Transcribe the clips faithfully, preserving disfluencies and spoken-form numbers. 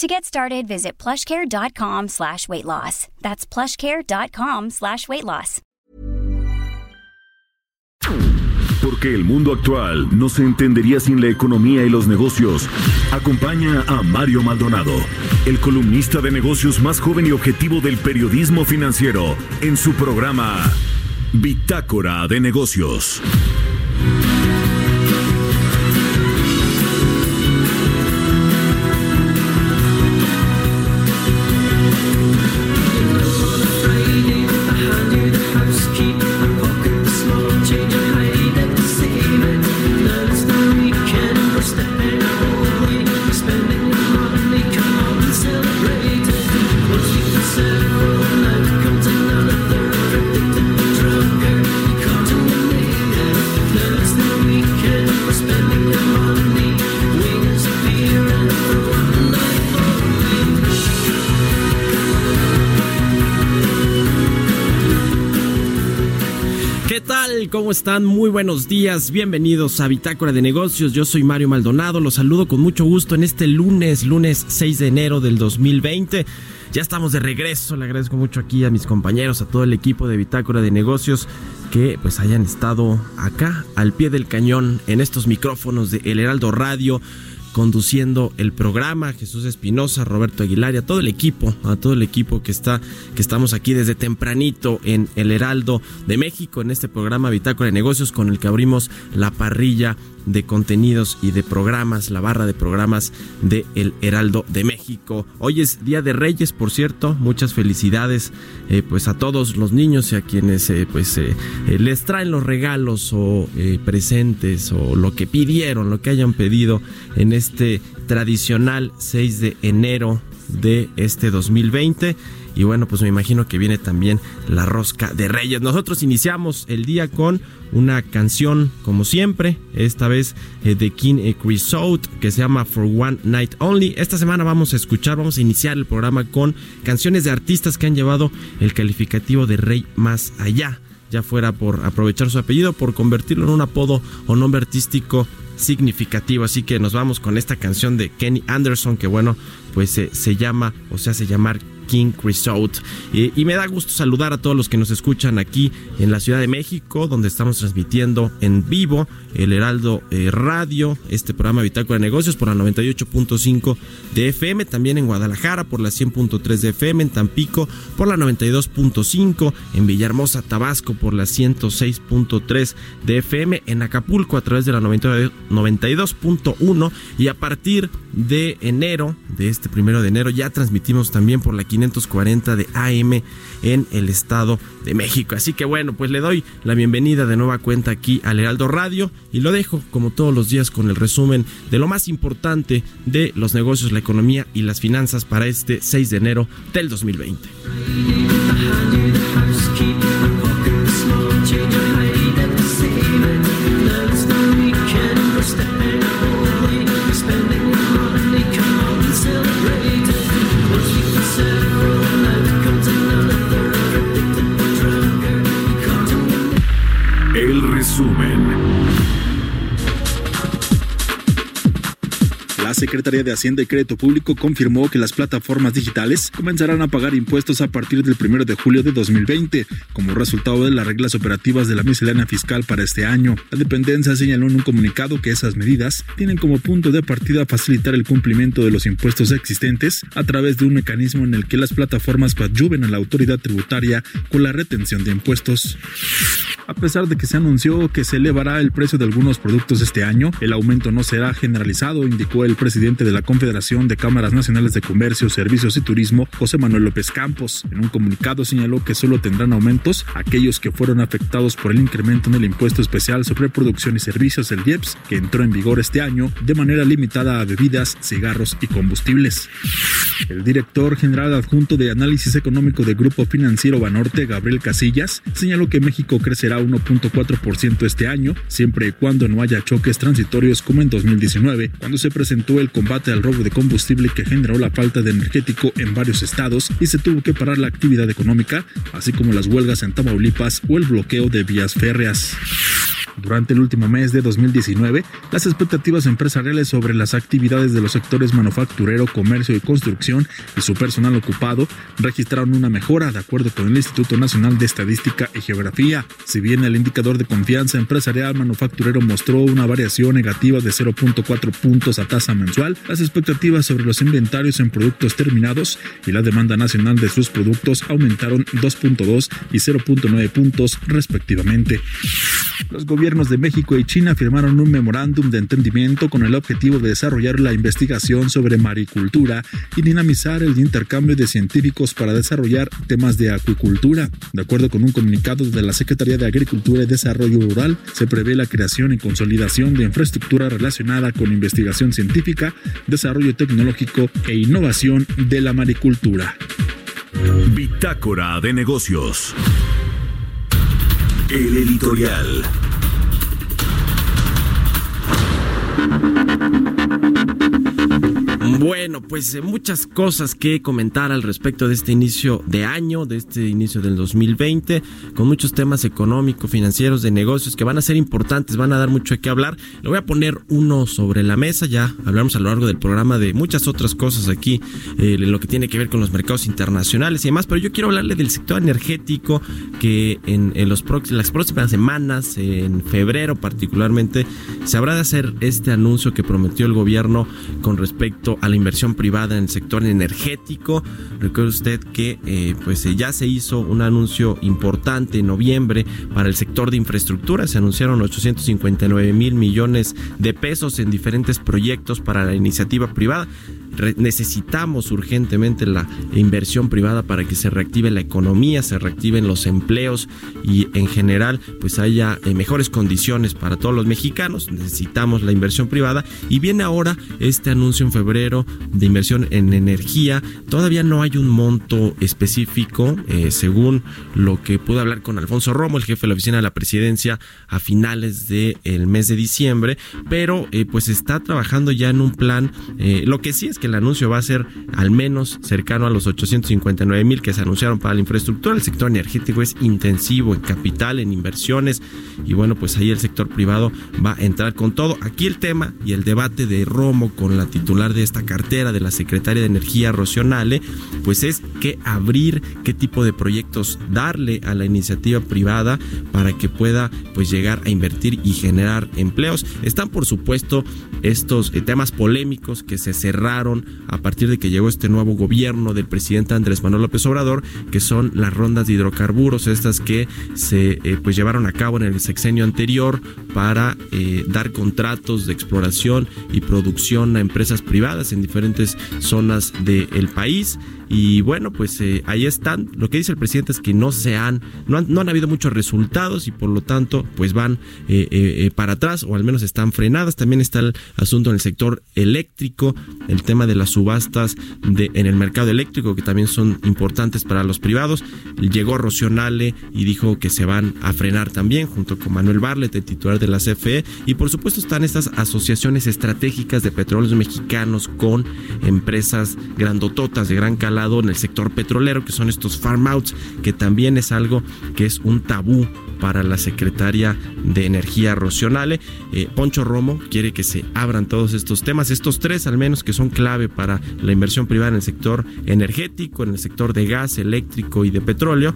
To get started, visit plushcare.com slash weight loss. That's plushcare.com slash weight loss. Porque el mundo actual no se entendería sin la economía y los negocios. Acompaña a Mario Maldonado, el columnista de negocios más joven y objetivo del periodismo financiero, en su programa Bitácora de Negocios. ¿Cómo están? Muy buenos días, bienvenidos a Bitácora de Negocios. Yo soy Mario Maldonado, los saludo con mucho gusto en este lunes, lunes seis de enero del dos mil veinte. Ya estamos de regreso, le agradezco mucho aquí a mis compañeros, a todo el equipo de Bitácora de Negocios que pues hayan estado acá al pie del cañón en estos micrófonos de El Heraldo Radio, conduciendo el programa. Jesús Espinosa, Roberto Aguilar y a todo el equipo, a todo el equipo que está, que estamos aquí desde tempranito en El Heraldo de México, en este programa Bitácora de Negocios, con el que abrimos la parrilla de contenidos y de programas, la barra de programas de El Heraldo de México. Hoy es Día de Reyes, por cierto, muchas felicidades eh, pues a todos los niños y a quienes eh, pues eh, eh, les traen los regalos o eh, presentes o lo que pidieron, lo que hayan pedido en este tradicional seis de enero de este dos mil veinte. Y bueno, pues me imagino que viene también la rosca de Reyes. Nosotros iniciamos el día con una canción, como siempre, esta vez eh, de King Resort, que se llama For One Night Only. Esta semana vamos a escuchar, vamos a iniciar el programa con canciones de artistas que han llevado el calificativo de Rey más allá, ya fuera por aprovechar su apellido, por convertirlo en un apodo o nombre artístico significativo. Así que nos vamos con esta canción de Kenny Anderson, que bueno, pues eh, se llama, o se hace llamar King Resort. Eh, y me da gusto saludar a todos los que nos escuchan aquí en la Ciudad de México, donde estamos transmitiendo en vivo el Heraldo eh, Radio, este programa Bitácora de Negocios, por la noventa y ocho punto cinco de F M, también en Guadalajara por la cien punto tres de F M, en Tampico por la noventa y dos punto cinco, en Villahermosa, Tabasco por la ciento seis punto tres de F M, en Acapulco a través de la noventa y dos punto uno, y a partir de enero, de este primero de enero, ya transmitimos también por la quinientos cuarenta de A M en el Estado de México. Así que bueno, pues le doy la bienvenida de nueva cuenta aquí al Heraldo Radio y lo dejo como todos los días con el resumen de lo más importante de los negocios, la economía y las finanzas para este seis de enero del dos mil veinte. El resumen. La Secretaría de Hacienda y Crédito Público confirmó que las plataformas digitales comenzarán a pagar impuestos a partir del primero de julio de dos mil veinte, como resultado de las reglas operativas de la miscelánea fiscal para este año. La dependencia señaló en un comunicado que esas medidas tienen como punto de partida facilitar el cumplimiento de los impuestos existentes a través de un mecanismo en el que las plataformas coadyuven a la autoridad tributaria con la retención de impuestos. A pesar de que se anunció que se elevará el precio de algunos productos este año, el aumento no será generalizado, indicó el presidente de la Confederación de Cámaras Nacionales de Comercio, Servicios y Turismo, José Manuel López Campos. En un comunicado señaló que solo tendrán aumentos aquellos que fueron afectados por el incremento en el impuesto especial sobre producción y servicios, el I E P S, que entró en vigor este año de manera limitada a bebidas, cigarros y combustibles. El director general adjunto de Análisis Económico del Grupo Financiero Banorte, Gabriel Casillas, señaló que México crecerá uno punto cuatro por ciento este año, siempre y cuando no haya choques transitorios como en dos mil diecinueve, cuando se presentó el combate al robo de combustible que generó la falta de energético en varios estados y se tuvo que parar la actividad económica, así como las huelgas en Tamaulipas o el bloqueo de vías férreas. Durante el último mes de dos mil diecinueve, las expectativas empresariales sobre las actividades de los sectores manufacturero, comercio y construcción y su personal ocupado registraron una mejora, de acuerdo con el Instituto Nacional de Estadística y Geografía. Si bien el indicador de confianza empresarial manufacturero mostró una variación negativa de cero punto cuatro puntos a tasa mensual, las expectativas sobre los inventarios en productos terminados y la demanda nacional de sus productos aumentaron dos punto dos y cero punto nueve puntos respectivamente. Los gobiernos de México y China firmaron un memorándum de entendimiento con el objetivo de desarrollar la investigación sobre maricultura y dinamizar el intercambio de científicos para desarrollar temas de acuicultura. De acuerdo con un comunicado de la Secretaría de Agricultura y Desarrollo Rural, se prevé la creación y consolidación de infraestructura relacionada con investigación científica, desarrollo tecnológico e innovación de la maricultura. Bitácora de Negocios. El editorial. Bueno, pues muchas cosas que comentar al respecto de este inicio de año, de este inicio del dos mil veinte, con muchos temas económicos, financieros, de negocios que van a ser importantes, van a dar mucho de qué hablar. Le voy a poner uno sobre la mesa, ya hablamos a lo largo del programa de muchas otras cosas aquí, eh, en lo que tiene que ver con los mercados internacionales y demás, pero yo quiero hablarle del sector energético que en, en los prox- las próximas semanas, en febrero particularmente, se habrá de hacer este anuncio que prometió el gobierno con respecto a la inversión privada en el sector energético. Recuerde usted que eh, pues ya se hizo un anuncio importante en noviembre para el sector de infraestructura. Se anunciaron ochocientos cincuenta y nueve mil millones de pesos en diferentes proyectos para la iniciativa privada. Necesitamos urgentemente la inversión privada para que se reactive la economía, se reactiven los empleos y en general pues haya mejores condiciones para todos los mexicanos. Necesitamos la inversión privada y viene ahora este anuncio en febrero de inversión en energía. Todavía no hay un monto específico, eh, según lo que pude hablar con Alfonso Romo, el jefe de la oficina de la presidencia, a finales del mes de diciembre, pero eh, pues está trabajando ya en un plan. Eh, lo que sí es que el anuncio va a ser al menos cercano a los ochocientos cincuenta y nueve mil que se anunciaron para la infraestructura. El sector energético es intensivo en capital, en inversiones, y bueno, pues ahí el sector privado va a entrar con todo. Aquí el tema y el debate de Romo con la titular de esta cartera, de la Secretaría de Energía, Rocío Nahle, pues es qué abrir, qué tipo de proyectos darle a la iniciativa privada para que pueda pues llegar a invertir y generar empleos. Están por supuesto estos temas polémicos que se cerraron a partir de que llegó este nuevo gobierno del presidente Andrés Manuel López Obrador, que son las rondas de hidrocarburos, estas que se eh, pues llevaron a cabo en el sexenio anterior para eh, dar contratos de exploración y producción a empresas privadas en diferentes zonas del país. Y bueno, pues eh, ahí están. Lo que dice el presidente es que no se han no han, no han habido muchos resultados y por lo tanto pues van eh, eh, para atrás, o al menos están frenadas. También está el asunto en el sector eléctrico, el tema de las subastas de, en el mercado eléctrico, que también son importantes para los privados. Llegó Rocío Nahle y dijo que se van a frenar también, junto con Manuel Barlet, el titular de la C F E. Y por supuesto están estas asociaciones estratégicas de petróleos mexicanos con empresas grandototas de gran calado en el sector petrolero, que son estos farm outs, que también es algo que es un tabú para la secretaria de Energía, Rocío Nahle. Eh, Poncho Romo quiere que se abran todos estos temas, estos tres al menos, que son clave para la inversión privada en el sector energético, en el sector de gas, eléctrico y de petróleo,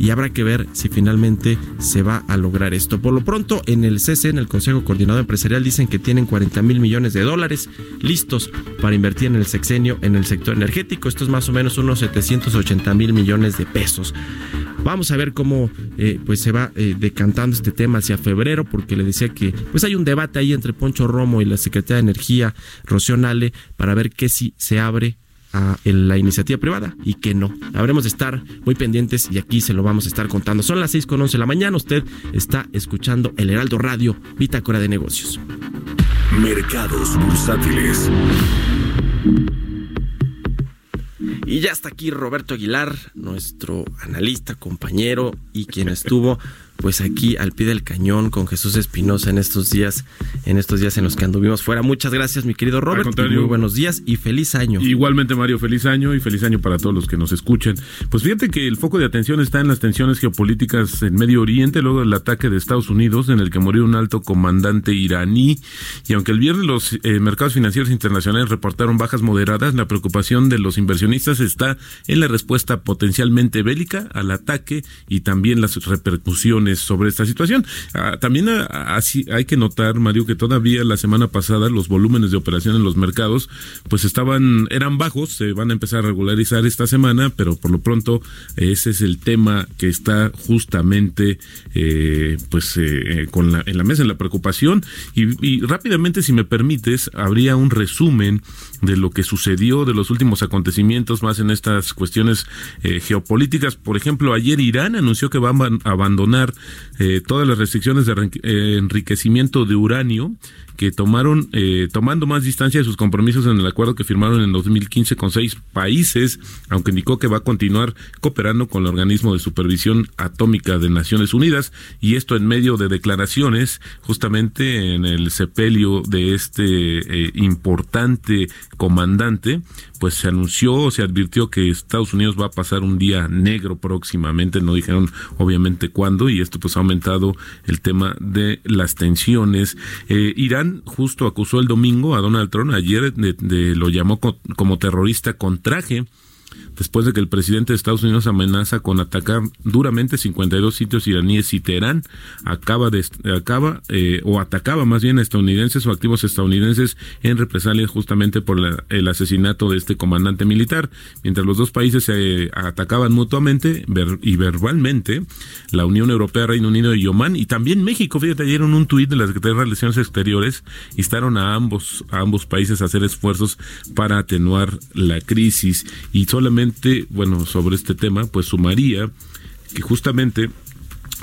y habrá que ver si finalmente se va a lograr esto. Por lo pronto, en el C C, en el Consejo Coordinador Empresarial, dicen que tienen cuarenta mil millones de dólares listos para invertir en el sexenio en el sector energético. Esto es más o menos unos setecientos ochenta mil millones de pesos. Vamos a ver cómo eh, pues se va eh, decantando este tema hacia febrero, porque le decía que pues hay un debate ahí entre Poncho Romo y la Secretaría de Energía, Rocío Nahle, para ver qué sí se abre a la iniciativa privada y que no. Habremos de estar muy pendientes y aquí se lo vamos a estar contando. Son las seis con once de la mañana. Usted está escuchando El Heraldo Radio, Bitácora de Negocios. Mercados bursátiles. Y ya está aquí Roberto Aguilar, nuestro analista, compañero y quien estuvo pues aquí al pie del cañón con Jesús Espinosa en estos días, en estos días en los que anduvimos fuera. Muchas gracias, mi querido Robert. Muy buenos días y feliz año. Igualmente, Mario, feliz año y feliz año para todos los que nos escuchen. Pues fíjate que el foco de atención está en las tensiones geopolíticas en Medio Oriente luego del ataque de Estados Unidos en el que murió un alto comandante iraní. Y aunque el viernes los eh, mercados financieros internacionales reportaron bajas moderadas, la preocupación de los inversionistas está en la respuesta potencialmente bélica al ataque y también las repercusiones sobre esta situación. Ah, también ah, así hay que notar, Mario, que todavía la semana pasada los volúmenes de operación en los mercados pues estaban, eran bajos, se van a empezar a regularizar esta semana, pero por lo pronto ese es el tema que está justamente eh, pues eh, con la, en la mesa, en la preocupación. Y, y rápidamente, si me permites, habría un resumen de lo que sucedió, de los últimos acontecimientos más en estas cuestiones eh, geopolíticas. Por ejemplo, ayer Irán anunció que va a abandonar eh, todas las restricciones de enriquecimiento de uranio que tomaron, eh, tomando más distancia de sus compromisos en el acuerdo que firmaron en dos mil quince con seis países, aunque indicó que va a continuar cooperando con el Organismo de Supervisión Atómica de Naciones Unidas, y esto en medio de declaraciones justamente en el sepelio de este eh, importante comandante. Pues se anunció, se advirtió que Estados Unidos va a pasar un día negro próximamente, no dijeron obviamente cuándo, y esto pues ha aumentado el tema de las tensiones. Eh, Irán justo acusó el domingo a Donald Trump, ayer de, de, lo llamó co- como terrorista con traje, después de que el presidente de Estados Unidos amenaza con atacar duramente cincuenta y dos sitios iraníes y Teherán acaba de acaba eh, o atacaba más bien a estadounidenses o activos estadounidenses en represalia justamente por la, el asesinato de este comandante militar. Mientras los dos países se eh, atacaban mutuamente ver, y verbalmente, la Unión Europea, Reino Unido y Omán, y también México, fíjate, ayer en un tuit de la Secretaría de Relaciones Exteriores instaron a ambos a ambos países a hacer esfuerzos para atenuar la crisis. Y solamente bueno, sobre este tema, pues sumaría que justamente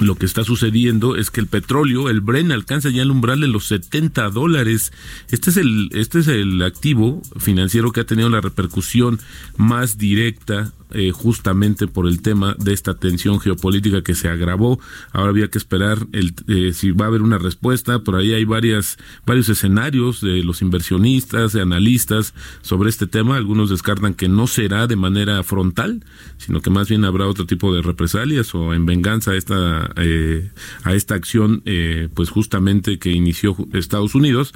lo que está sucediendo es que el petróleo, el Brent, alcanza ya el umbral de los setenta dólares. Este es el, este es el activo financiero que ha tenido la repercusión más directa Eh, justamente por el tema de esta tensión geopolítica que se agravó. Ahora había que esperar el, eh, si va a haber una respuesta. Por ahí hay varias varios escenarios de los inversionistas, de analistas sobre este tema. Algunos descartan que no será de manera frontal, sino que más bien habrá otro tipo de represalias o en venganza a esta, eh, a esta acción eh, pues justamente que inició Estados Unidos.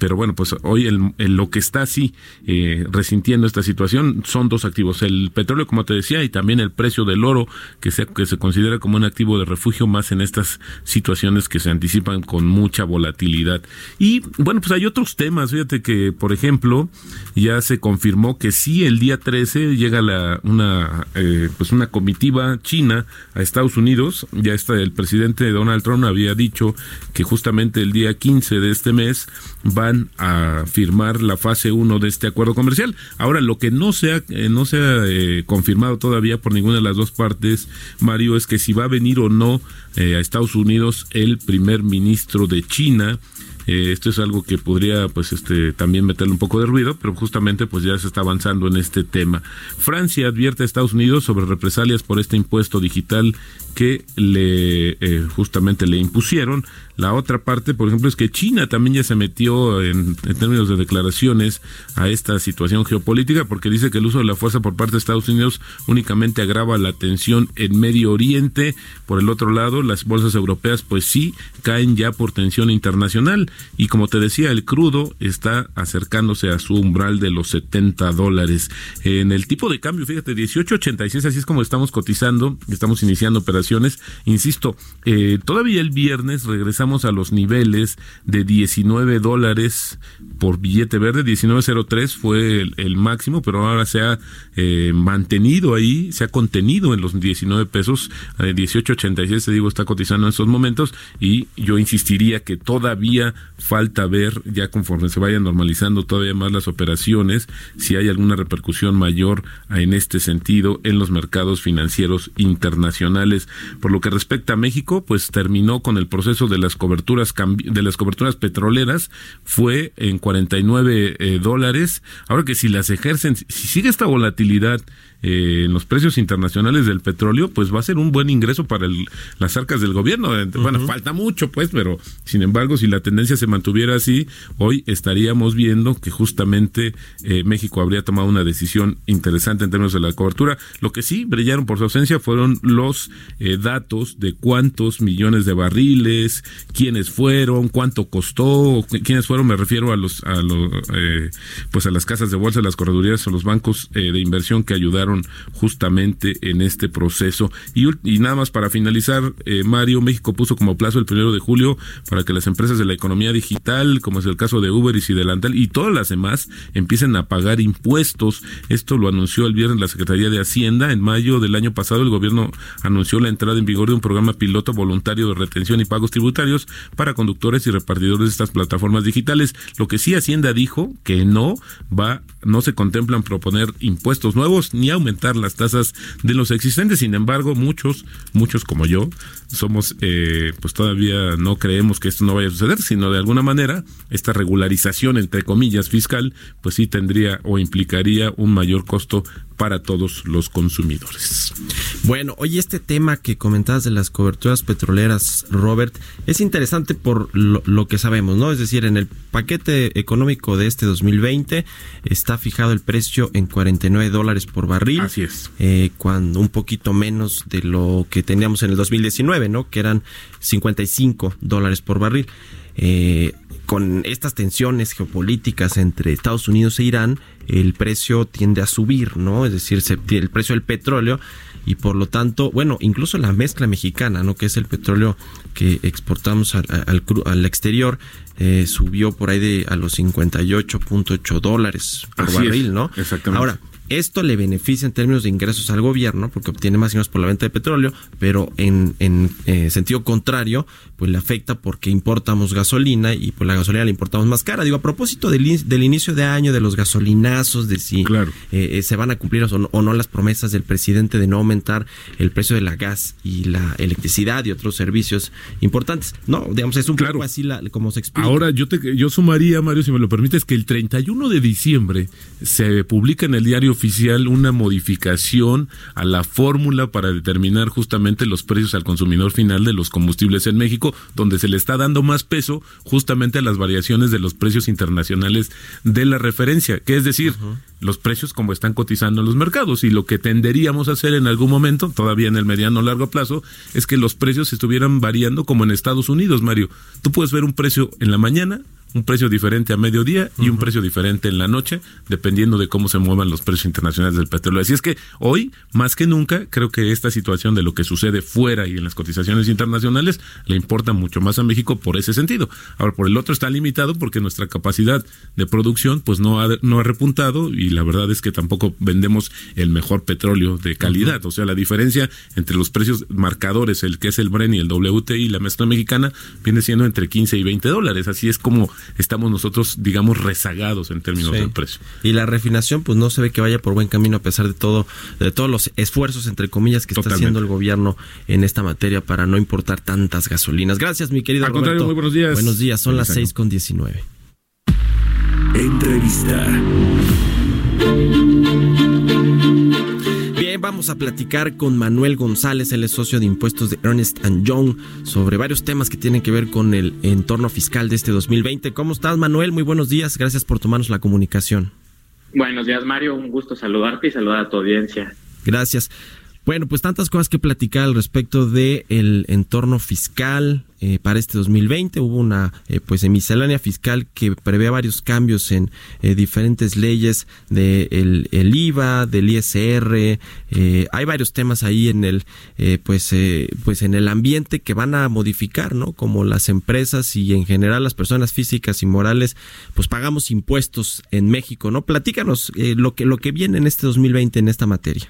Pero bueno, pues hoy el, el, lo que está así eh, resintiendo esta situación son dos activos, el petróleo, como te decía, y también el precio del oro, que se, que se considera como un activo de refugio más en estas situaciones que se anticipan con mucha volatilidad. Y bueno, pues hay otros temas, fíjate que, por ejemplo, ya se confirmó que sí, el día trece llega la una eh, pues una comitiva china a Estados Unidos. Ya está, el presidente Donald Trump había dicho que justamente el día quince de este mes va a firmar la fase uno de este acuerdo comercial. Ahora, lo que no se ha, eh, no se ha eh, confirmado todavía por ninguna de las dos partes, Mario, es que si va a venir o no eh, a Estados Unidos el primer ministro de China. Eh, esto es algo que podría pues este también meterle un poco de ruido, pero justamente pues ya se está avanzando en este tema. Francia advierte a Estados Unidos sobre represalias por este impuesto digital que le eh, justamente le impusieron. La otra parte, por ejemplo, es que China también ya se metió en, en términos de declaraciones a esta situación geopolítica, porque dice que el uso de la fuerza por parte de Estados Unidos únicamente agrava la tensión en Medio Oriente. Por el otro lado, las bolsas europeas pues sí caen ya por tensión internacional. Y como te decía, el crudo está acercándose a su umbral de los setenta dólares. En el tipo de cambio, fíjate, dieciocho ochenta y seis, así es como estamos cotizando, estamos iniciando operaciones. Insisto, eh, todavía el viernes regresamos a los niveles de diecinueve dólares por billete verde. diecinueve cero tres fue el, el máximo, pero ahora se ha eh, mantenido ahí, se ha contenido en los diecinueve pesos. Eh, dieciocho ochenta y seis, te digo, está cotizando en estos momentos, y yo insistiría que todavía falta ver, ya conforme se vayan normalizando todavía más las operaciones, si hay alguna repercusión mayor en este sentido en los mercados financieros internacionales. Por lo que respecta a México, pues terminó con el proceso de las coberturas cambi- de las coberturas petroleras, fue en cuarenta y nueve eh, dólares. Ahora, que si las ejercen, si sigue esta volatilidad Eh, en los precios internacionales del petróleo, pues va a ser un buen ingreso para el, las arcas del gobierno. Bueno, uh-huh. Falta mucho, pues, pero sin embargo, si la tendencia se mantuviera así, hoy estaríamos viendo que justamente eh, México habría tomado una decisión interesante en términos de la cobertura. Lo que sí brillaron por su ausencia fueron los eh, datos de cuántos millones de barriles, quiénes fueron, cuánto costó, quiénes fueron, me refiero a los, a los eh, pues a las casas de bolsa, las corredurías o los bancos eh, de inversión que ayudaron justamente en este proceso. Y, y nada más para finalizar, eh, Mario, México puso como plazo el primero de julio para que las empresas de la economía digital, como es el caso de Uber y Sidelantal y todas las demás, empiecen a pagar impuestos. Esto lo anunció el viernes la Secretaría de Hacienda. En mayo del año pasado, el gobierno anunció la entrada en vigor de un programa piloto voluntario de retención y pagos tributarios para conductores y repartidores de estas plataformas digitales. Lo que sí Hacienda dijo que no va, no se contemplan proponer impuestos nuevos ni a aumentar las tasas de los existentes. Sin embargo, muchos, muchos como yo, somos, eh, pues todavía no creemos que esto no vaya a suceder, sino de alguna manera, esta regularización, entre comillas, fiscal, pues sí tendría o implicaría un mayor costo para todos los consumidores. Bueno, oye, este tema que comentabas de las coberturas petroleras, Robert, es interesante por lo, lo que sabemos, ¿no? Es decir, en el paquete económico de este dos mil veinte está fijado el precio en cuarenta y nueve dólares por barril. Así es. Eh, cuando un poquito menos de lo que teníamos en el dos mil diecinueve, ¿no? Que eran cincuenta y cinco dólares por barril. Eh, con estas tensiones geopolíticas entre Estados Unidos e Irán, el precio tiende a subir, ¿no? Es decir, se, el precio del petróleo, y por lo tanto, bueno, incluso la mezcla mexicana, ¿no? Que es el petróleo que exportamos al, al, al exterior, eh, subió por ahí de a los cincuenta y ocho punto ocho dólares por Así barril, es. ¿No? Exactamente. Ahora, esto le beneficia en términos de ingresos al gobierno porque obtiene más ingresos por la venta de petróleo, pero en, en eh, sentido contrario, pues le afecta porque importamos gasolina y pues la gasolina la importamos más cara. Digo, a propósito del, del inicio de año, de los gasolinazos, de si claro. eh, se van a cumplir o no, o no las promesas del presidente de no aumentar el precio de la gas y la electricidad y otros servicios importantes. No, digamos, es un claro. poco así la, como se explica. Ahora, yo, te, yo sumaría, Mario, si me lo permites, que el treinta y uno de diciembre se publica en el diario oficial una modificación a la fórmula para determinar justamente los precios al consumidor final de los combustibles en México, donde se le está dando más peso justamente a las variaciones de los precios internacionales de la referencia, que es decir, uh-huh. los precios como están cotizando en los mercados, y lo que tenderíamos a hacer en algún momento, todavía en el mediano o largo plazo, es que los precios estuvieran variando como en Estados Unidos, Mario. Tú puedes ver un precio en la mañana, un precio diferente a mediodía y uh-huh. un precio diferente en la noche, dependiendo de cómo se muevan los precios internacionales del petróleo. Así es que hoy, más que nunca, creo que esta situación de lo que sucede fuera y en las cotizaciones internacionales le importa mucho más a México por ese sentido. Ahora, por el otro está limitado porque nuestra capacidad de producción pues no ha, no ha repuntado, y la verdad es que tampoco vendemos el mejor petróleo de calidad. Uh-huh. O sea, la diferencia entre los precios marcadores, el que es el Brent y el W T I, la mezcla mexicana, viene siendo entre quince y veinte dólares. Así es como estamos nosotros, digamos, rezagados en términos sí. del precio. Y la refinación, pues no se ve que vaya por buen camino a pesar de todo, de todos los esfuerzos, entre comillas, que Totalmente. Está haciendo el gobierno en esta materia para no importar tantas gasolinas. Gracias, mi querido Al Roberto. Contrario, muy buenos días. Buenos días, son Buenas las seis con diecinueve. Entrevista. Vamos a platicar con Manuel González, él es socio de impuestos de Ernst and Young, sobre varios temas que tienen que ver con el entorno fiscal de este dos mil veinte. ¿Cómo estás, Manuel? Muy buenos días, gracias por tomarnos la comunicación. Buenos días, Mario, un gusto saludarte y saludar a tu audiencia. Gracias. Bueno, pues tantas cosas que platicar al respecto de el entorno fiscal eh, para este dos mil veinte. Hubo una eh, pues miscelánea fiscal que prevé varios cambios en eh, diferentes leyes de el, el I V A, del I S R. Eh, hay varios temas ahí en el eh, pues eh, pues en el ambiente que van a modificar, ¿no? Como las empresas y en general las personas físicas y morales pues pagamos impuestos en México, ¿no? Platícanos eh, lo que lo que viene en este dos mil veinte en esta materia.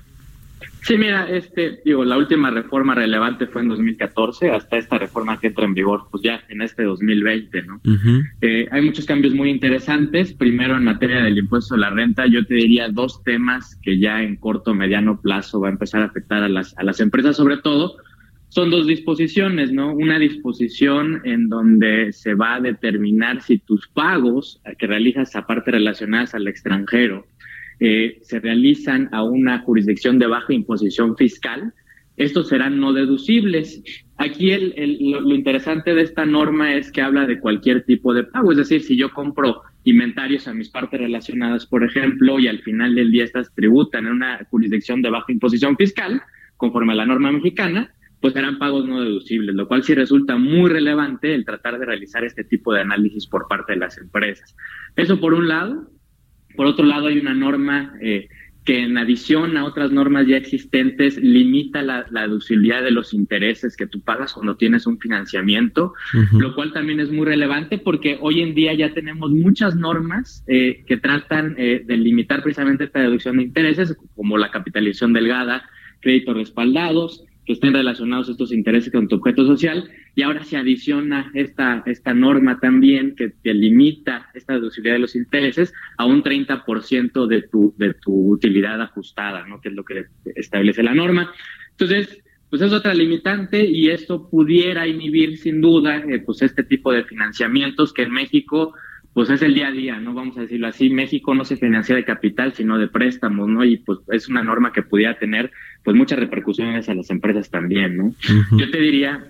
Sí, mira, este, digo, la última reforma relevante fue en dos mil catorce, hasta esta reforma que entra en vigor, pues ya en este dos mil veinte, ¿no? Uh-huh. Eh, hay muchos cambios muy interesantes. Primero, en materia del impuesto a la renta, yo te diría dos temas que ya en corto, mediano plazo va a empezar a afectar a las, a las empresas, sobre todo. Son dos disposiciones, ¿no? Una disposición en donde se va a determinar si tus pagos que realizas aparte relacionadas al extranjero Eh, se realizan a una jurisdicción de baja imposición fiscal, estos serán no deducibles. Aquí el, el, lo, lo interesante de esta norma es que habla de cualquier tipo de pago, es decir, si yo compro inventarios a mis partes relacionadas, por ejemplo, y al final del día estas tributan en una jurisdicción de baja imposición fiscal, conforme a la norma mexicana, pues serán pagos no deducibles, lo cual sí resulta muy relevante el tratar de realizar este tipo de análisis por parte de las empresas. Eso por un lado. Por otro lado, hay una norma eh, que, en adición a otras normas ya existentes, limita la, la deducibilidad de los intereses que tú pagas cuando tienes un financiamiento, uh-huh. Lo cual también es muy relevante porque hoy en día ya tenemos muchas normas eh, que tratan eh, de limitar precisamente esta deducción de intereses, como la capitalización delgada, créditos respaldados, que estén relacionados estos intereses con tu objeto social, y ahora se adiciona esta esta norma también que te limita esta deducibilidad de los intereses a un treinta por ciento de tu de tu utilidad ajustada, ¿no? Que es lo que establece la norma. Entonces, pues es otra limitante y esto pudiera inhibir sin duda eh, pues este tipo de financiamientos que en México pues es el día a día, ¿no? Vamos a decirlo así, México no se financia de capital, sino de préstamos, ¿no? Y pues es una norma que pudiera tener pues muchas repercusiones a las empresas también, ¿no? Uh-huh. Yo te diría,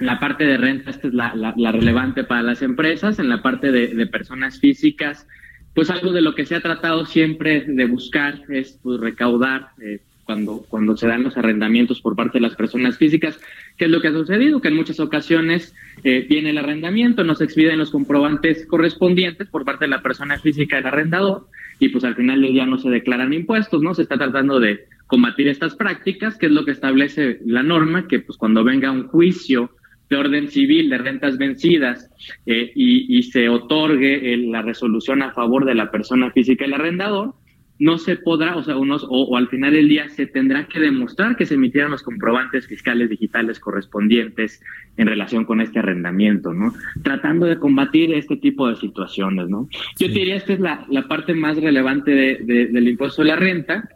la parte de renta, esta es la, la, la relevante para las empresas. En la parte de, de personas físicas, pues algo de lo que se ha tratado siempre de buscar es pues recaudar eh, cuando cuando se dan los arrendamientos por parte de las personas físicas, que es lo que ha sucedido, que en muchas ocasiones eh, viene el arrendamiento, no se expiden los comprobantes correspondientes por parte de la persona física del arrendador, y pues al final del día no se declaran impuestos, ¿no? Se está tratando de combatir estas prácticas, que es lo que establece la norma, que pues cuando venga un juicio de orden civil de rentas vencidas eh, y, y se otorgue eh, la resolución a favor de la persona física del arrendador, no se podrá, o sea, unos, o, o al final del día se tendrá que demostrar que se emitieron los comprobantes fiscales digitales correspondientes en relación con este arrendamiento, ¿no? Tratando de combatir este tipo de situaciones, ¿no? Sí. Yo te diría, esta es la, la parte más relevante de, de, del impuesto de la renta.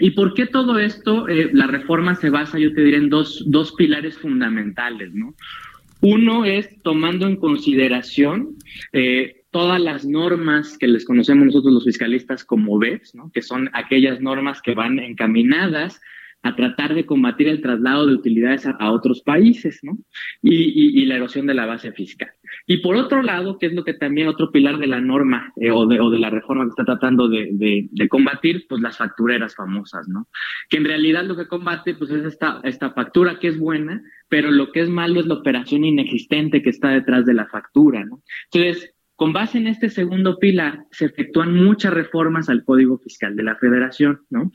¿Y por qué todo esto, eh, la reforma se basa, yo te diría, en dos, dos pilares fundamentales, ¿no? Uno es tomando en consideración eh, todas las normas que les conocemos nosotros los fiscalistas como B E P S, ¿no? Que son aquellas normas que van encaminadas a tratar de combatir el traslado de utilidades a, a otros países, ¿no? Y, y, y la erosión de la base fiscal. Y por otro lado, que es lo que también otro pilar de la norma eh, o, de, o de la reforma que está tratando de, de, de combatir, pues las factureras famosas, ¿no? Que en realidad lo que combate pues es esta, esta factura que es buena, pero lo que es malo es la operación inexistente que está detrás de la factura, ¿no? Entonces, con base en este segundo pilar, se efectúan muchas reformas al Código Fiscal de la Federación, ¿no?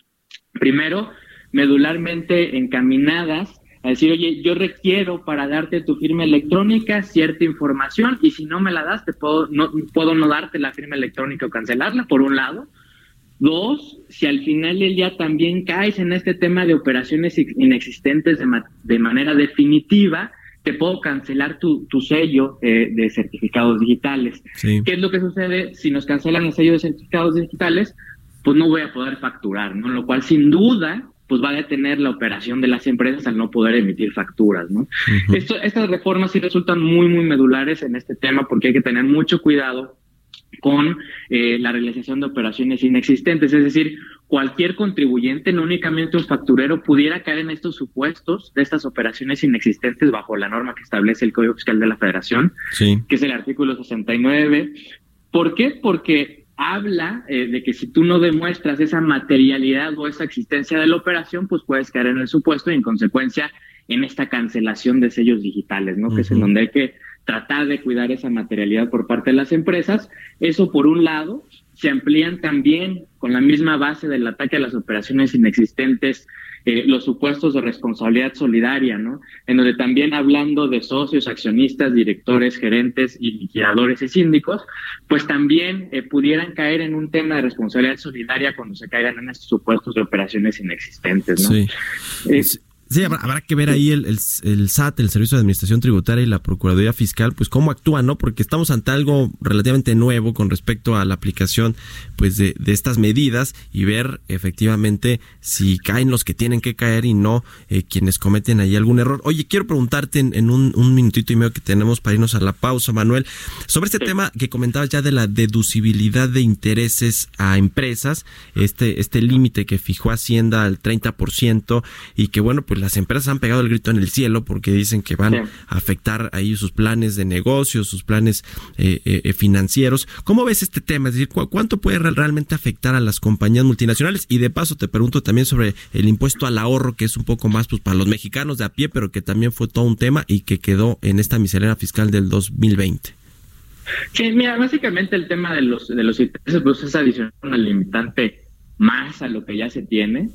Primero, medularmente encaminadas a decir, oye, yo requiero para darte tu firma electrónica cierta información y si no me la das, te puedo no, puedo no darte la firma electrónica o cancelarla, por un lado. Dos, si al final del día también caes en este tema de operaciones inexistentes de, ma- de manera definitiva, te puedo cancelar tu, tu sello eh, de certificados digitales. Sí. ¿Qué es lo que sucede si nos cancelan el sello de certificados digitales? Pues no voy a poder facturar, ¿no? Lo cual sin duda pues va a detener la operación de las empresas al no poder emitir facturas, ¿no? Uh-huh. Esto, estas reformas sí resultan muy, muy medulares en este tema porque hay que tener mucho cuidado con eh, la realización de operaciones inexistentes, es decir, cualquier contribuyente, no únicamente un facturero, pudiera caer en estos supuestos de estas operaciones inexistentes bajo la norma que establece el Código Fiscal de la Federación, sí, que es el artículo sesenta y nueve. ¿Por qué? Porque habla eh, de que si tú no demuestras esa materialidad o esa existencia de la operación, pues puedes caer en el supuesto y en consecuencia en esta cancelación de sellos digitales, ¿no? Uh-huh. Que es en donde hay que tratar de cuidar esa materialidad por parte de las empresas. Eso por un lado. Se amplían también con la misma base del ataque a las operaciones inexistentes eh, los supuestos de responsabilidad solidaria, ¿no? En donde también hablando de socios, accionistas, directores, gerentes y liquidadores y síndicos, pues también eh, pudieran caer en un tema de responsabilidad solidaria cuando se caigan en estos supuestos de operaciones inexistentes, ¿no? Sí. Eh, Sí, habrá, habrá que ver ahí el, el, el S A T, el Servicio de Administración Tributaria y la Procuraduría Fiscal, pues cómo actúa, ¿no? Porque estamos ante algo relativamente nuevo con respecto a la aplicación pues de, de estas medidas y ver efectivamente si caen los que tienen que caer y no eh, quienes cometen ahí algún error. Oye, quiero preguntarte en, en un, un minutito y medio que tenemos para irnos a la pausa, Manuel, sobre este sí. tema que comentabas ya de la deducibilidad de intereses a empresas, este, este límite que fijó Hacienda al treinta por ciento y que, bueno, pues las empresas han pegado el grito en el cielo porque dicen que van sí. a afectar ahí sus planes de negocios, sus planes eh, eh, financieros. ¿Cómo ves este tema? Es decir, ¿cu- ¿cuánto puede re- realmente afectar a las compañías multinacionales? Y de paso te pregunto también sobre el impuesto al ahorro, que es un poco más pues para los mexicanos de a pie, pero que también fue todo un tema y que quedó en esta miscelánea fiscal del dos mil veinte. Sí, mira, básicamente el tema de los de los intereses pues es adicionar una limitante más a lo que ya se tiene.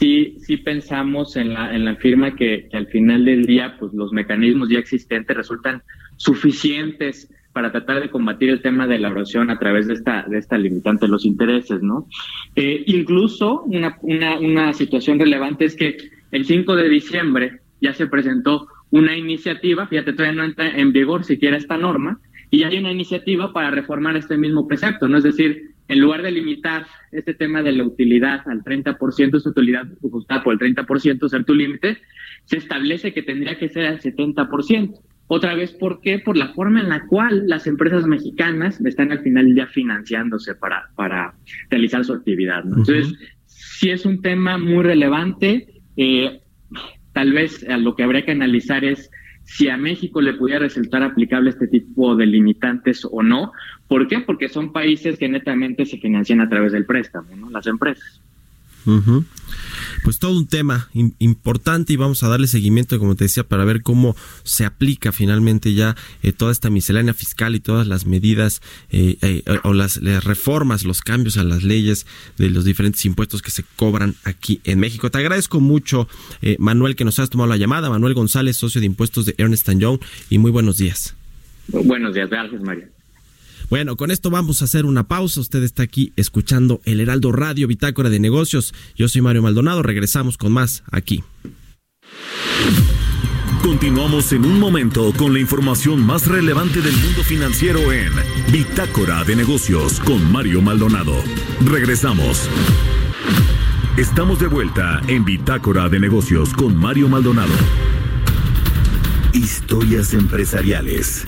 Sí, sí pensamos en la en la firma que, que al final del día pues los mecanismos ya existentes resultan suficientes para tratar de combatir el tema de la erosión a través de esta de esta limitante de los intereses, ¿no? Eh, incluso una, una una situación relevante es que el cinco de diciembre ya se presentó una iniciativa, fíjate, todavía no entra en vigor siquiera esta norma, y ya hay una iniciativa para reformar este mismo precepto, ¿no? Es decir, en lugar de limitar este tema de la utilidad al treinta por ciento, su utilidad ajustada por el treinta por ciento ser tu límite, se establece que tendría que ser al setenta por ciento. Otra vez, ¿por qué? Por la forma en la cual las empresas mexicanas están al final ya financiándose para, para realizar su actividad, ¿no? Entonces, uh-huh. sí es un tema muy relevante. Eh, tal vez eh, lo que habría que analizar es si a México le pudiera resultar aplicable este tipo de limitantes o no. ¿Por qué? Porque son países que netamente se financian a través del préstamo, ¿no? Las empresas. Uh-huh. Pues todo un tema importante y vamos a darle seguimiento, como te decía, para ver cómo se aplica finalmente ya eh, toda esta miscelánea fiscal y todas las medidas eh, eh, o las, las reformas, los cambios a las leyes de los diferentes impuestos que se cobran aquí en México. Te agradezco mucho, eh, Manuel, que nos has tomado la llamada. Manuel González, socio de impuestos de Ernst and Young, y muy buenos días. Buenos días, gracias, Mario. Bueno, con esto vamos a hacer una pausa. Usted está aquí escuchando El Heraldo Radio, Bitácora de Negocios. Yo soy Mario Maldonado. Regresamos con más aquí. Continuamos en un momento con la información más relevante del mundo financiero en Bitácora de Negocios con Mario Maldonado. Regresamos. Estamos de vuelta en Bitácora de Negocios con Mario Maldonado. Historias empresariales.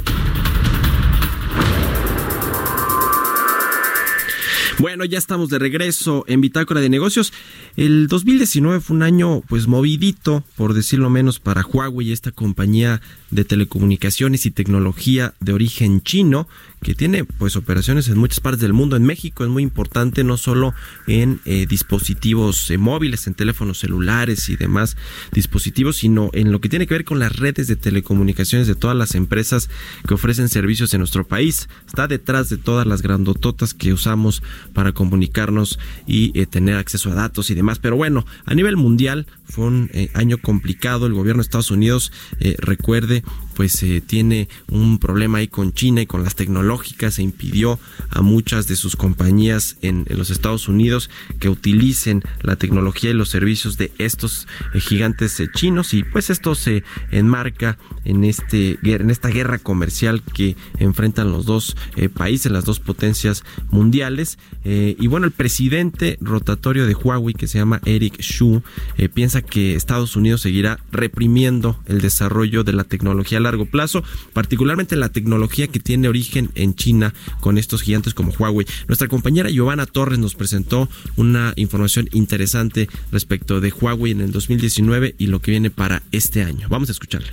Bueno, ya estamos de regreso en Bitácora de Negocios. El dos mil diecinueve fue un año pues movidito, por decirlo menos, para Huawei, esta compañía de telecomunicaciones y tecnología de origen chino, que tiene pues operaciones en muchas partes del mundo. En México es muy importante, no solo en eh, dispositivos eh, móviles, en teléfonos celulares y demás dispositivos, sino en lo que tiene que ver con las redes de telecomunicaciones de todas las empresas que ofrecen servicios en nuestro país. Está detrás de todas las grandototas que usamos para comunicarnos y eh, tener acceso a datos y demás. Pero bueno, a nivel mundial fue un eh, año complicado. El gobierno de Estados Unidos, eh, recuerde, pues eh, tiene un problema ahí con China y con las tecnológicas e impidió a muchas de sus compañías en, en los Estados Unidos que utilicen la tecnología y los servicios de estos eh, gigantes eh, chinos, y pues esto se enmarca en este en esta guerra comercial que enfrentan los dos eh, países, las dos potencias mundiales. Eh, y bueno, el presidente rotatorio de Huawei, que se llama Eric Xu, eh, piensa que Estados Unidos seguirá reprimiendo el desarrollo de la tecnología largo plazo, particularmente la tecnología que tiene origen en China con estos gigantes como Huawei. Nuestra compañera Giovanna Torres nos presentó una información interesante respecto de Huawei en el dos mil diecinueve y lo que viene para este año. Vamos a escucharla.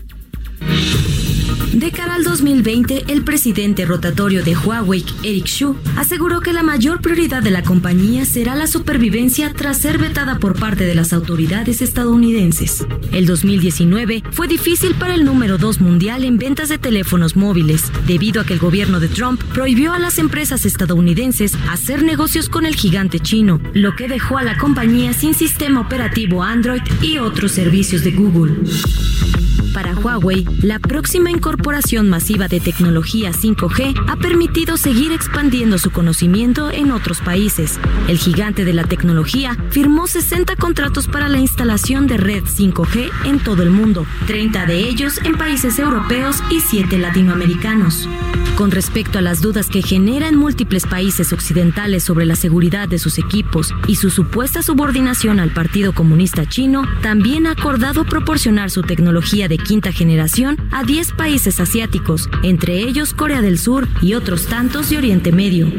De cara al dos mil veinte, el presidente rotatorio de Huawei, Eric Xu, aseguró que la mayor prioridad de la compañía será la supervivencia tras ser vetada por parte de las autoridades estadounidenses. El dos mil diecinueve fue difícil para el número dos mundial en ventas de teléfonos móviles, debido a que el gobierno de Trump prohibió a las empresas estadounidenses hacer negocios con el gigante chino, lo que dejó a la compañía sin sistema operativo Android y otros servicios de Google. Para Huawei, la próxima incorporación masiva de tecnología cinco G ha permitido seguir expandiendo su conocimiento en otros países. El gigante de la tecnología firmó sesenta contratos para la instalación de red cinco G en todo el mundo, treinta de ellos en países europeos y siete latinoamericanos. Con respecto a las dudas que genera en múltiples países occidentales sobre la seguridad de sus equipos y su supuesta subordinación al Partido Comunista Chino, también ha acordado proporcionar su tecnología de quinta generación a diez países asiáticos, entre ellos Corea del Sur y otros tantos de Oriente Medio.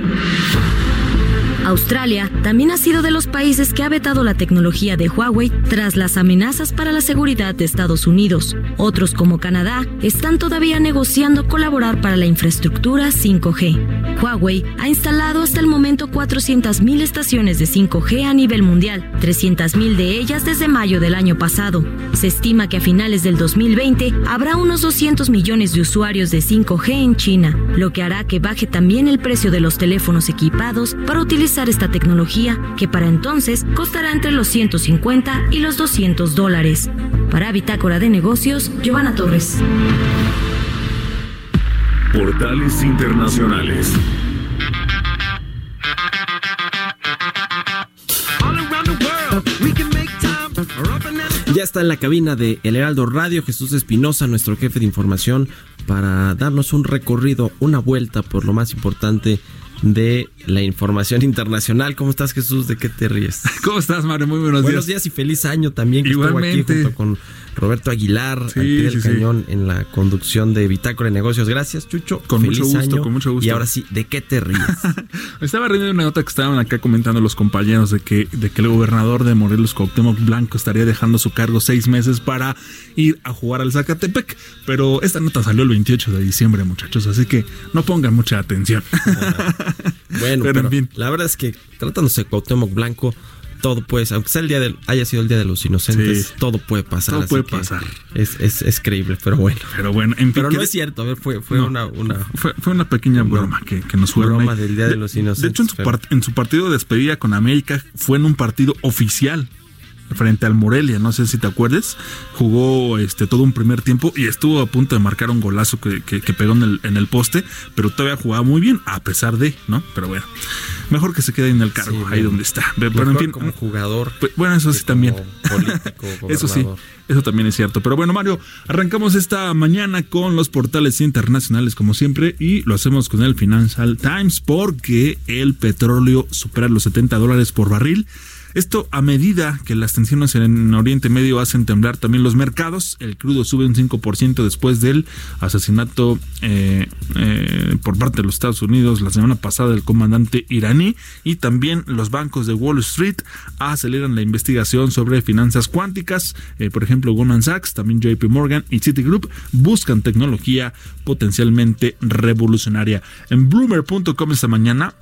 Australia también ha sido de los países que ha vetado la tecnología de Huawei tras las amenazas para la seguridad de Estados Unidos. Otros, como Canadá, están todavía negociando colaborar para la infraestructura cinco G. Huawei ha instalado hasta el momento cuatrocientas mil estaciones de cinco G a nivel mundial, trescientas mil de ellas desde mayo del año pasado. Se estima que a finales del dos mil veinte habrá unos doscientos millones de usuarios de cinco G en China, lo que hará que baje también el precio de los teléfonos equipados para utilizar esta tecnología, que para entonces costará entre los ciento cincuenta y los doscientos dólares. Para Bitácora de Negocios, Giovanna Torres. Portales internacionales. Ya está en la cabina de El Heraldo Radio Jesús Espinosa, nuestro jefe de información, para darnos un recorrido, una vuelta por lo más importante de la información internacional. ¿Cómo estás, Jesús? ¿De qué te ríes? ¿Cómo estás, Mario? Muy buenos días. Buenos días y feliz año también, que igualmente. Estuvo aquí junto con Roberto Aguilar, sí, al pie del sí, cañón, sí. En la conducción de Bitácora de Negocios. Gracias, Chucho. Con feliz mucho gusto, año. Con mucho gusto. Y ahora sí, ¿de qué te ríes? Me estaba riendo de una nota que estaban acá comentando los compañeros de que, de que el gobernador de Morelos, Cuauhtémoc Blanco, estaría dejando su cargo seis meses para ir a jugar al Zacatepec. Pero esta nota salió el veintiocho de diciembre, muchachos, así que no pongan mucha atención. Bueno, pero, pero bien. La verdad es que tratándose de Cuauhtémoc Blanco, todo puede, aunque sea el día de, haya sido el día de los inocentes, sí, todo puede pasar. Todo así puede pasar. Es, es, es creíble, pero bueno. Pero bueno, en pero no es cierto. A ver, fue, fue no, una, una fue, fue una pequeña una, broma que, que nos fue. Broma del día de, de los inocentes. De hecho, en su, part, en su partido de despedida con América fue en un partido oficial frente al Morelia, no sé si te acuerdes, jugó este todo un primer tiempo y estuvo a punto de marcar un golazo que, que, que pegó en el, en el poste, pero todavía jugaba muy bien, a pesar de, ¿no? Pero bueno, mejor que se quede en el cargo, sí, ahí bien, donde está. Pero mejor en fin, como jugador. Pues, bueno, eso sí también. Político, eso sí, eso también es cierto. Pero bueno, Mario, arrancamos esta mañana con los portales internacionales, como siempre, y lo hacemos con el Financial Times, porque el petróleo supera los setenta dólares por barril. Esto a medida que las tensiones en Oriente Medio hacen temblar también los mercados. El crudo sube un cinco por ciento después del asesinato eh, eh, por parte de los Estados Unidos la semana pasada del comandante iraní. Y también los bancos de Wall Street aceleran la investigación sobre finanzas cuánticas. Eh, por ejemplo, Goldman Sachs, también J P Morgan y Citigroup buscan tecnología potencialmente revolucionaria. En Bloomberg punto com esta mañana,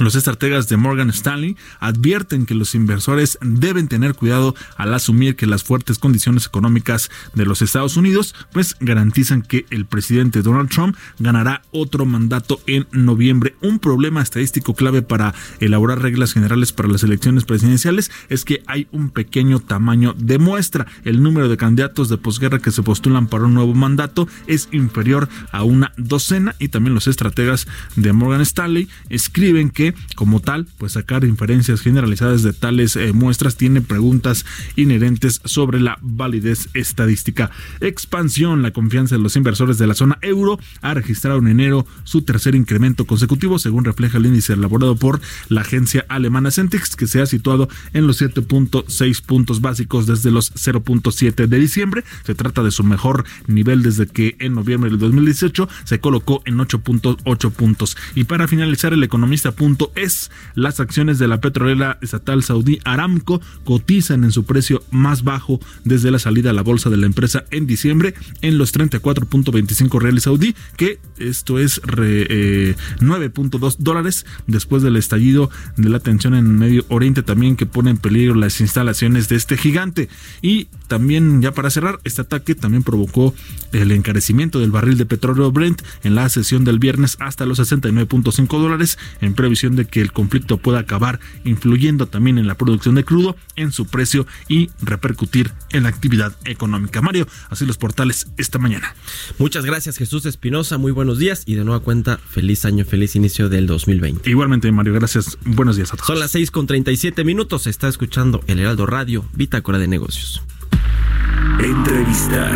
los estrategas de Morgan Stanley advierten que los inversores deben tener cuidado al asumir que las fuertes condiciones económicas de los Estados Unidos pues garantizan que el presidente Donald Trump ganará otro mandato en noviembre. Un problema estadístico clave para elaborar reglas generales para las elecciones presidenciales es que hay un pequeño tamaño de muestra. El número de candidatos de posguerra que se postulan para un nuevo mandato es inferior a una docena, y también los estrategas de Morgan Stanley escriben que como tal, pues sacar inferencias generalizadas de tales eh, muestras tiene preguntas inherentes sobre la validez estadística. Expansión, la confianza de los inversores de la zona euro ha registrado en enero su tercer incremento consecutivo, según refleja el índice elaborado por la agencia alemana Centix, que se ha situado en los siete punto seis puntos básicos desde los cero punto siete de diciembre. Se trata de su mejor nivel desde que en noviembre del dos mil dieciocho se colocó en ocho punto ocho puntos. Y para finalizar, el economista punto P B punto es. Las acciones de la petrolera estatal saudí Aramco cotizan en su precio más bajo desde la salida a la bolsa de la empresa en diciembre, en los treinta y cuatro punto veinticinco reales saudí, que esto es re, eh, nueve punto dos dólares, después del estallido de la tensión en Medio Oriente también, que pone en peligro las instalaciones de este gigante. Y también, ya para cerrar, este ataque también provocó el encarecimiento del barril de petróleo Brent en la sesión del viernes hasta los sesenta y nueve punto cinco dólares, en previsión de que el conflicto pueda acabar influyendo también en la producción de crudo, en su precio y repercutir en la actividad económica. Mario, así los portales esta mañana. Muchas gracias, Jesús Espinosa, muy buenos días y de nueva cuenta, feliz año, feliz inicio del dos mil veinte. Igualmente, Mario, gracias, buenos días a todos. Son las seis con treinta y siete minutos, se está escuchando El Heraldo Radio, Bitácora de Negocios. Entrevista.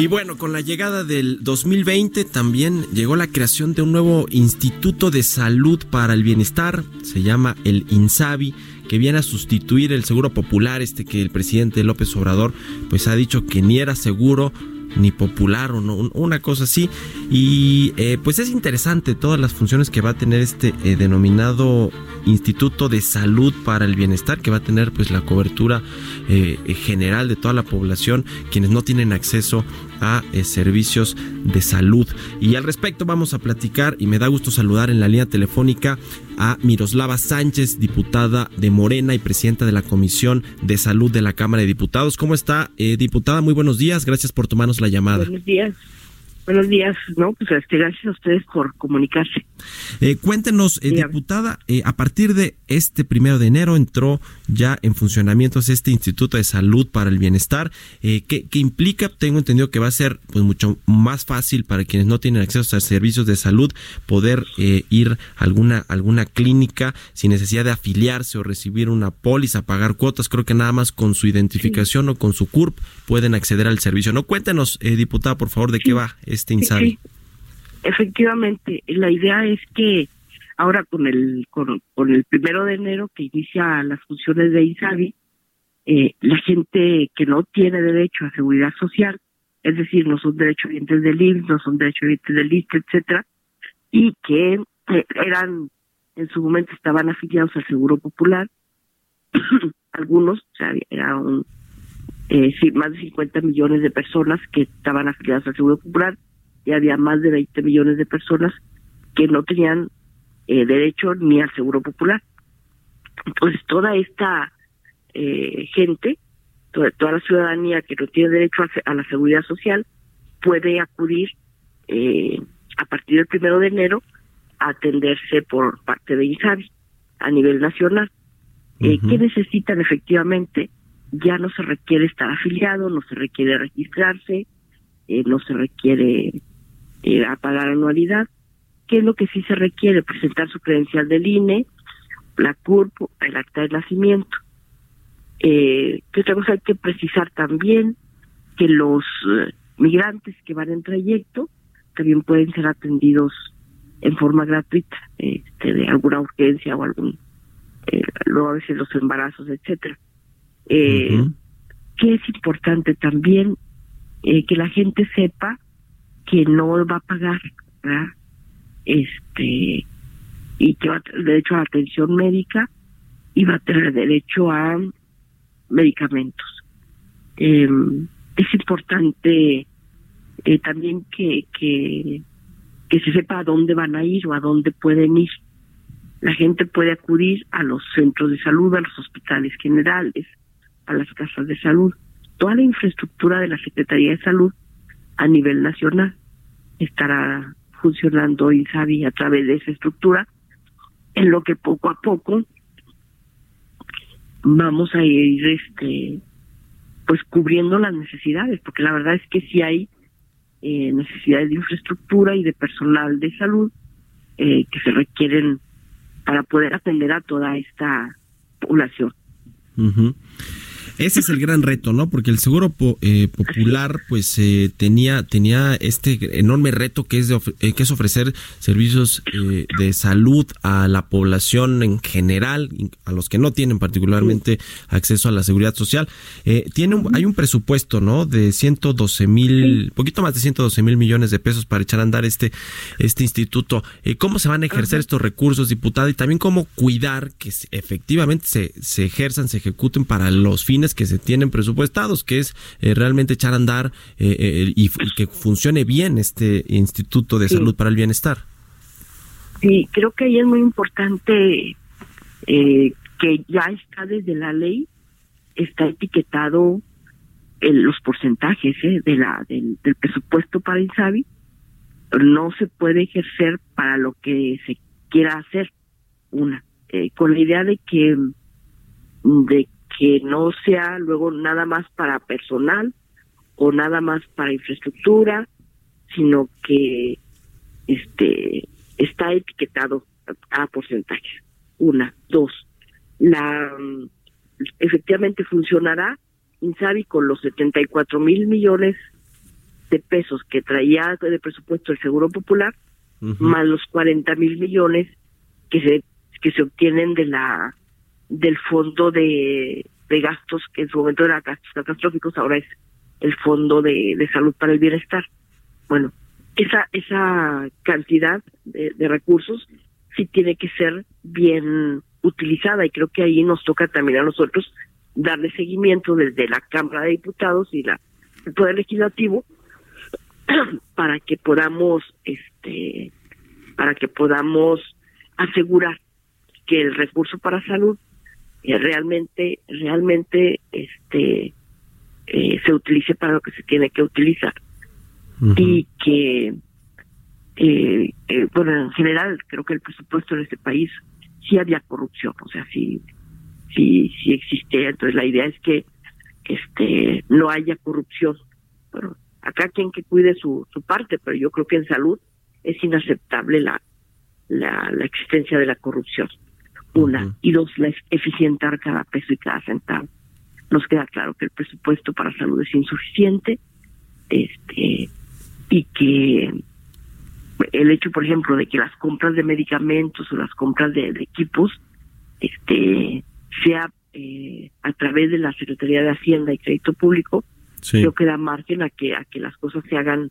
Y bueno, con la llegada del dos mil veinte también llegó la creación de un nuevo Instituto de Salud para el Bienestar, se llama el INSABI, que viene a sustituir el Seguro Popular, este que el presidente López Obrador pues ha dicho que ni era seguro ni popular o no, una cosa así. Y eh, pues es interesante todas las funciones que va a tener este eh, denominado Instituto de Salud para el Bienestar, que va a tener pues la cobertura eh, general de toda la población, quienes no tienen acceso a eh, servicios de salud. Y al respecto vamos a platicar, y me da gusto saludar en la línea telefónica a Miroslava Sánchez, diputada de Morena y presidenta de la Comisión de Salud de la Cámara de Diputados. ¿Cómo está, eh, diputada? Muy buenos días, gracias por tomarnos la llamada. Buenos días. Buenos días, no, pues este, gracias a ustedes por comunicarse. Eh, cuéntenos, eh, diputada, eh, a partir de este primero de enero entró ya en funcionamiento este Instituto de Salud para el Bienestar, eh, que, que implica, tengo entendido que va a ser pues mucho más fácil para quienes no tienen acceso a servicios de salud poder eh, ir a alguna, alguna clínica sin necesidad de afiliarse o recibir una póliza, pagar cuotas. Creo que nada más con su identificación sí. o con su CURP pueden acceder al servicio. No, cuéntenos, eh, diputada, por favor, de sí. qué va este INSABI. Sí, sí. Efectivamente, la idea es que ahora con el con, con el primero de enero que inicia las funciones de INSABI, eh, la gente que no tiene derecho a seguridad social, es decir, no son derechohabientes del I M S S, no son derechohabientes del I S S S, etcétera, y que eh, eran, en su momento estaban afiliados al Seguro Popular, algunos, o sea, era un Eh, sí, más de cincuenta millones de personas que estaban afiliadas al Seguro Popular, y había más de veinte millones de personas que no tenían eh, derecho ni al Seguro Popular. Entonces, toda esta eh, gente, toda, toda la ciudadanía que no tiene derecho a, a la seguridad social, puede acudir eh, a partir del primero de enero a atenderse por parte de INSABI a nivel nacional. Eh, uh-huh. ¿Qué necesitan efectivamente? Ya no se requiere estar afiliado, no se requiere registrarse, eh, no se requiere eh, pagar anualidad. ¿Qué es lo que sí se requiere? Presentar su credencial del I N E, la CURP, el acta de nacimiento. Eh, ¿Qué otra cosa hay que precisar también? Que los eh, migrantes que van en trayecto también pueden ser atendidos en forma gratuita, eh, de alguna urgencia o algún, eh, luego a veces los embarazos, etcétera. Eh, uh-huh. Que es importante también eh, que la gente sepa que no va a pagar, ¿verdad? Este, y que va a tener derecho a atención médica y va a tener derecho a medicamentos. Eh, es importante eh, también que, que, que se sepa a dónde van a ir o a dónde pueden ir. La gente puede acudir a los centros de salud, a los hospitales generales, a las casas de salud, toda la infraestructura de la Secretaría de Salud a nivel nacional estará funcionando INSABI a través de esa estructura, en lo que poco a poco vamos a ir este pues cubriendo las necesidades, porque la verdad es que sí hay eh, necesidades de infraestructura y de personal de salud eh, que se requieren para poder atender a toda esta población. Uh-huh. Ese es el gran reto, ¿no? Porque el seguro po- eh, popular pues eh, tenía tenía este enorme reto que es de of- eh, que es ofrecer servicios eh, de salud a la población en general, a los que no tienen particularmente acceso a la seguridad social. Eh, tiene un, hay un presupuesto, ¿no? De ciento doce mil, poquito más de ciento doce mil millones de pesos para echar a andar este este instituto. Eh, ¿Cómo se van a ejercer estos recursos, diputada? Y también cómo cuidar que efectivamente se, se ejerzan, se ejecuten para los fines que se tienen presupuestados, que es eh, realmente echar a andar eh, eh, y, y que funcione bien este Instituto de Salud sí. para el Bienestar. Sí, creo que ahí es muy importante eh, que ya está desde la ley, está etiquetado el, los porcentajes eh, de la del, del presupuesto para Insabi. No se puede ejercer para lo que se quiera hacer, una, eh, con la idea de que de que no sea luego nada más para personal o nada más para infraestructura, sino que este está etiquetado a, a porcentajes. Una, dos, la efectivamente funcionará Insabi con los setenta y cuatro mil millones de pesos que traía de presupuesto el Seguro Popular, uh-huh. más los cuarenta mil millones que se que se obtienen de la del fondo de, de gastos, que en su momento eran gastos catastróficos, ahora es el fondo de, de salud para el bienestar. Bueno, esa esa cantidad de, de recursos sí tiene que ser bien utilizada, y creo que ahí nos toca también a nosotros darle seguimiento desde la Cámara de Diputados y la el Poder Legislativo para que podamos este para que podamos asegurar que el recurso para salud realmente realmente este eh, se utilice para lo que se tiene que utilizar. Uh-huh. Y que eh, eh, bueno, en general creo que el presupuesto en este país sí había corrupción, o sea, sí sí sí existía, entonces la idea es que este no haya corrupción, pero acá quien que cuide su su parte, pero yo creo que en salud es inaceptable la la, la existencia de la corrupción. Una, uh-huh. y dos, la eficientar cada peso y cada centavo. Nos queda claro que el presupuesto para salud es insuficiente, este y que el hecho, por ejemplo, de que las compras de medicamentos o las compras de, de equipos este sea eh, a través de la Secretaría de Hacienda y Crédito Público, sí. creo que da margen a que a que las cosas se hagan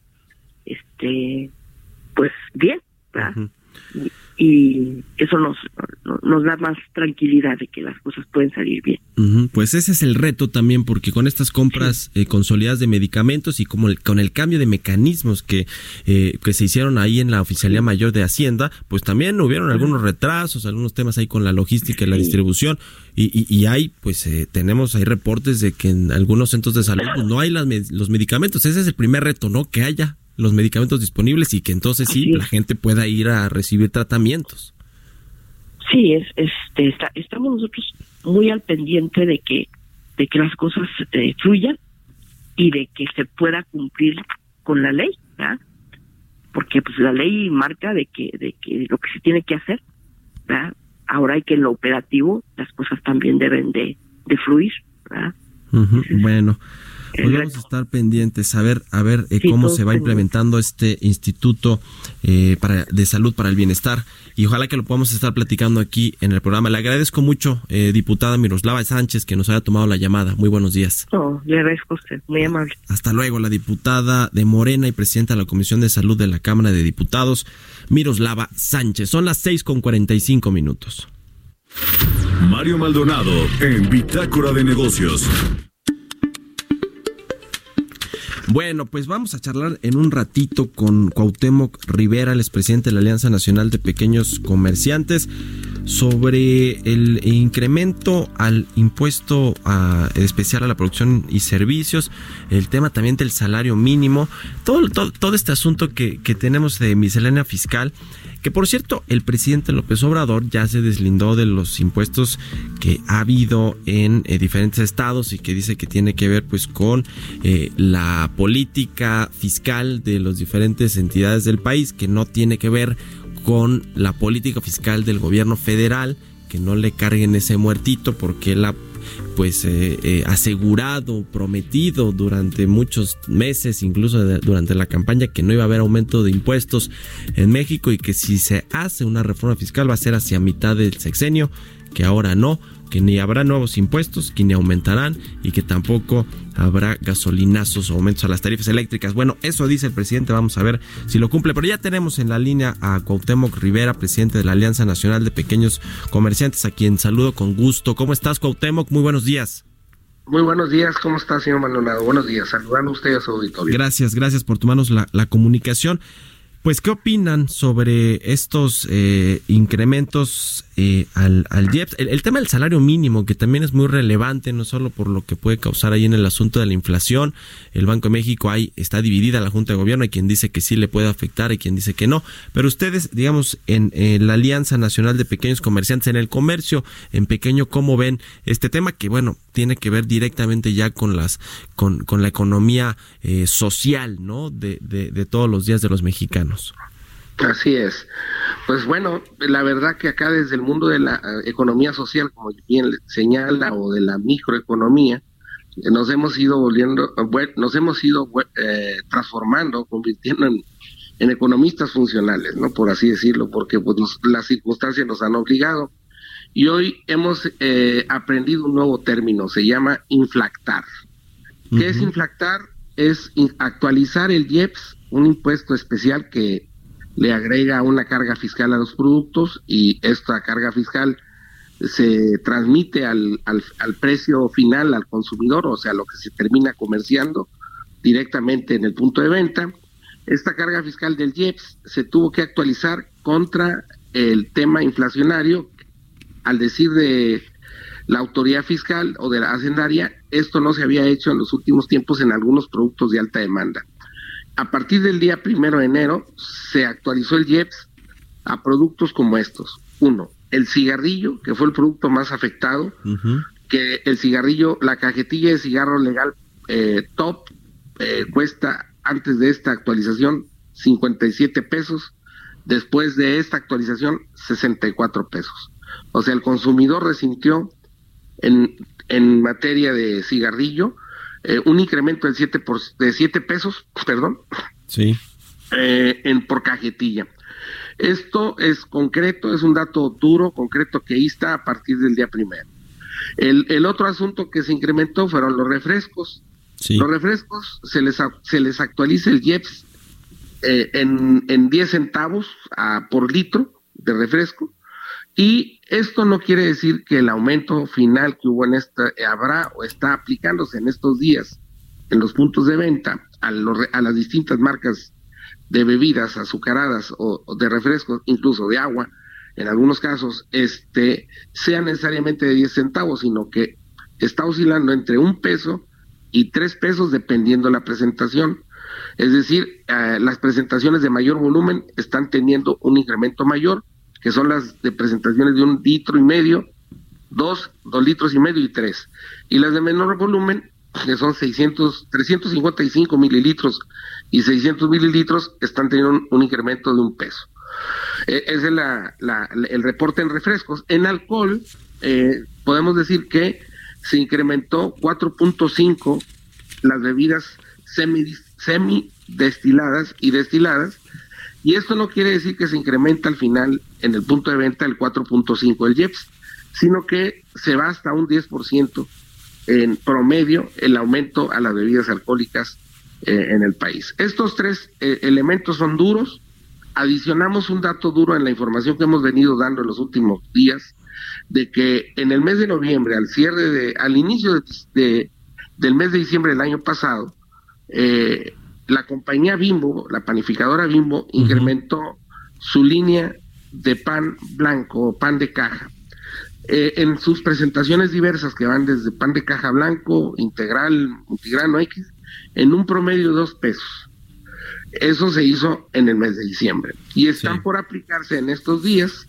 este pues bien, ¿verdad? Uh-huh. Y, y eso nos, nos da más tranquilidad de que las cosas pueden salir bien. Uh-huh. Pues ese es el reto también, porque con estas compras sí. eh, consolidadas de medicamentos y como el, con el cambio de mecanismos que, eh, que se hicieron ahí en la Oficialía Mayor de Hacienda, pues también hubieron algunos retrasos, algunos temas ahí con la logística y la sí. distribución, y, y, y hay, pues eh, tenemos ahí reportes de que en algunos centros de salud pues, no hay las, los medicamentos. Ese es el primer reto, ¿no? Que haya los medicamentos disponibles y que entonces sí la gente pueda ir a recibir tratamientos. Sí, es este está, estamos nosotros muy al pendiente de que de que las cosas eh, fluyan y de que se pueda cumplir con la ley, ¿verdad? Porque pues la ley marca de que de que lo que se tiene que hacer, ¿verdad? Ahora hay que en lo operativo las cosas también deben de, de fluir, ¿verdad? Uh-huh, es, bueno. Pues vamos a estar pendientes a ver, a ver eh, cómo se va implementando este Instituto eh, para, de Salud para el Bienestar, y ojalá que lo podamos estar platicando aquí en el programa. Le agradezco mucho, eh, diputada Miroslava Sánchez, que nos haya tomado la llamada. Muy buenos días. No, le agradezco a usted, muy amable. Hasta luego, la diputada de Morena y presidenta de la Comisión de Salud de la Cámara de Diputados, Miroslava Sánchez. Son las seis con cuarenta y cinco minutos. Mario Maldonado en Bitácora de Negocios. Bueno, pues vamos a charlar en un ratito con Cuauhtémoc Rivera, el expresidente de la Alianza Nacional de Pequeños Comerciantes, sobre el incremento al impuesto a, especial a la producción y servicios, el tema también del salario mínimo, todo, todo, todo este asunto que, que tenemos de miscelánea fiscal, que por cierto, el presidente López Obrador ya se deslindó de los impuestos que ha habido en eh, diferentes estados y que dice que tiene que ver pues con eh, la política fiscal de las diferentes entidades del país, que no tiene que ver con la política fiscal del gobierno federal, que no le carguen ese muertito porque la pues eh, eh, asegurado, prometido durante muchos meses, incluso de, durante la campaña, que no iba a haber aumento de impuestos en México y que si se hace una reforma fiscal va a ser hacia mitad del sexenio, que ahora no, que ni habrá nuevos impuestos, que ni aumentarán y que tampoco habrá gasolinazos o aumentos a las tarifas eléctricas. Bueno, eso dice el presidente, vamos a ver si lo cumple, pero ya tenemos en la línea a Cuauhtémoc Rivera, presidente de la Alianza Nacional de Pequeños Comerciantes, a quien saludo con gusto. ¿Cómo estás, Cuauhtémoc? Muy buenos días. Muy buenos días, ¿cómo está, señor Maldonado? Buenos días, saludando a usted y a su auditorio. Gracias, gracias por tomarnos la, la comunicación. Pues, ¿qué opinan sobre estos eh, incrementos eh, al, al I E P S? El, el tema del salario mínimo, que también es muy relevante, no solo por lo que puede causar ahí en el asunto de la inflación. El Banco de México ahí está dividida la Junta de Gobierno, hay quien dice que sí le puede afectar y quien dice que no. Pero ustedes, digamos, en eh, la Alianza Nacional de Pequeños Comerciantes, en el comercio en pequeño, ¿cómo ven este tema? Que, bueno, tiene que ver directamente ya con las con, con la economía eh, social, ¿no?, de, de, de todos los días de los mexicanos. Así es. Pues bueno, la verdad que acá desde el mundo de la economía social, como bien señala, o de la microeconomía, nos hemos ido volviendo, nos hemos ido eh, transformando, convirtiendo en, en economistas funcionales, ¿no?, por así decirlo, porque pues nos, las circunstancias nos han obligado. Y hoy hemos eh, aprendido un nuevo término, se llama inflactar. ¿Qué uh-huh. es inflactar? Es in- actualizar el I E P S, un impuesto especial que le agrega una carga fiscal a los productos, y esta carga fiscal se transmite al, al, al precio final, al consumidor, o sea, lo que se termina comerciando directamente en el punto de venta. Esta carga fiscal del I E P S se tuvo que actualizar contra el tema inflacionario. Al decir de la autoridad fiscal o de la hacendaria, esto no se había hecho en los últimos tiempos en algunos productos de alta demanda. A partir del día primero de enero se actualizó el I E P S a productos como estos. Uno, el cigarrillo, que fue el producto más afectado, uh-huh. que el cigarrillo, la cajetilla de cigarro legal eh, top eh, cuesta antes de esta actualización cincuenta y siete pesos, después de esta actualización sesenta y cuatro pesos. O sea, el consumidor resintió en, en materia de cigarrillo Eh, un incremento del siete por, de siete pesos, perdón, sí. eh, en, por cajetilla. Esto es concreto, es un dato duro, concreto, que está a partir del día primero. El, el otro asunto que se incrementó fueron los refrescos. Sí. Los refrescos se les, se les actualiza el I E P S eh, en, en diez centavos a, por litro de refresco. Y esto no quiere decir que el aumento final que hubo en esta, habrá o está aplicándose en estos días en los puntos de venta a, los, a las distintas marcas de bebidas azucaradas o, o de refrescos, incluso de agua, en algunos casos, este, sea necesariamente de diez centavos, sino que está oscilando entre un peso y tres pesos dependiendo la presentación. Es decir, eh, las presentaciones de mayor volumen están teniendo un incremento mayor, que son las de presentaciones de un litro y medio, dos, dos litros y medio y tres. Y las de menor volumen, que son seiscientos, trescientos cincuenta y cinco mililitros y seiscientos mililitros, están teniendo un, un incremento de un peso. Eh, ese es la, la, la, el reporte en refrescos. En alcohol, eh, podemos decir que se incrementó cuatro punto cinco las bebidas semi, semidestiladas y destiladas. Y esto no quiere decir que se incrementa al final en el punto de venta el cuatro punto cinco del I E P S, sino que se va hasta un diez por ciento en promedio el aumento a las bebidas alcohólicas eh, en el país. Estos tres eh, elementos son duros. Adicionamos un dato duro en la información que hemos venido dando en los últimos días, de que en el mes de noviembre, al cierre de, al inicio de, de, del mes de diciembre del año pasado, eh, la compañía Bimbo, la panificadora Bimbo, uh-huh. incrementó su línea de pan blanco o pan de caja. Eh, en sus presentaciones diversas, que van desde pan de caja blanco, integral, multigrano X, en un promedio de dos pesos. Eso se hizo en el mes de diciembre. Y están sí. por aplicarse en estos días